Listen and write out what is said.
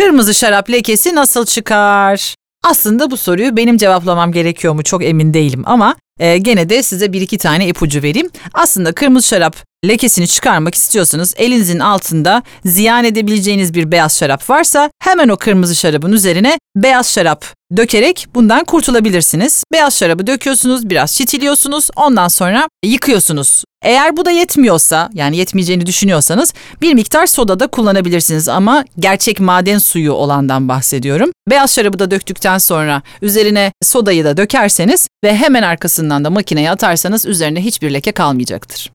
Kırmızı şarap lekesi nasıl çıkar? Aslında bu soruyu benim cevaplamam gerekiyor mu çok emin değilim ama gene de size bir iki tane ipucu vereyim. Aslında kırmızı şarap lekesini çıkarmak istiyorsanız elinizin altında ziyan edebileceğiniz bir beyaz şarap varsa hemen o kırmızı şarabın üzerine beyaz şarap dökerek bundan kurtulabilirsiniz. Beyaz şarabı döküyorsunuz, biraz çitiliyorsunuz, ondan sonra yıkıyorsunuz. Eğer bu da yetmiyorsa, yani yetmeyeceğini düşünüyorsanız bir miktar soda da kullanabilirsiniz ama gerçek maden suyu olandan bahsediyorum. Beyaz şarabı da döktükten sonra üzerine sodayı da dökerseniz ve hemen arkasından da makineye atarsanız üzerine hiçbir leke kalmayacaktır.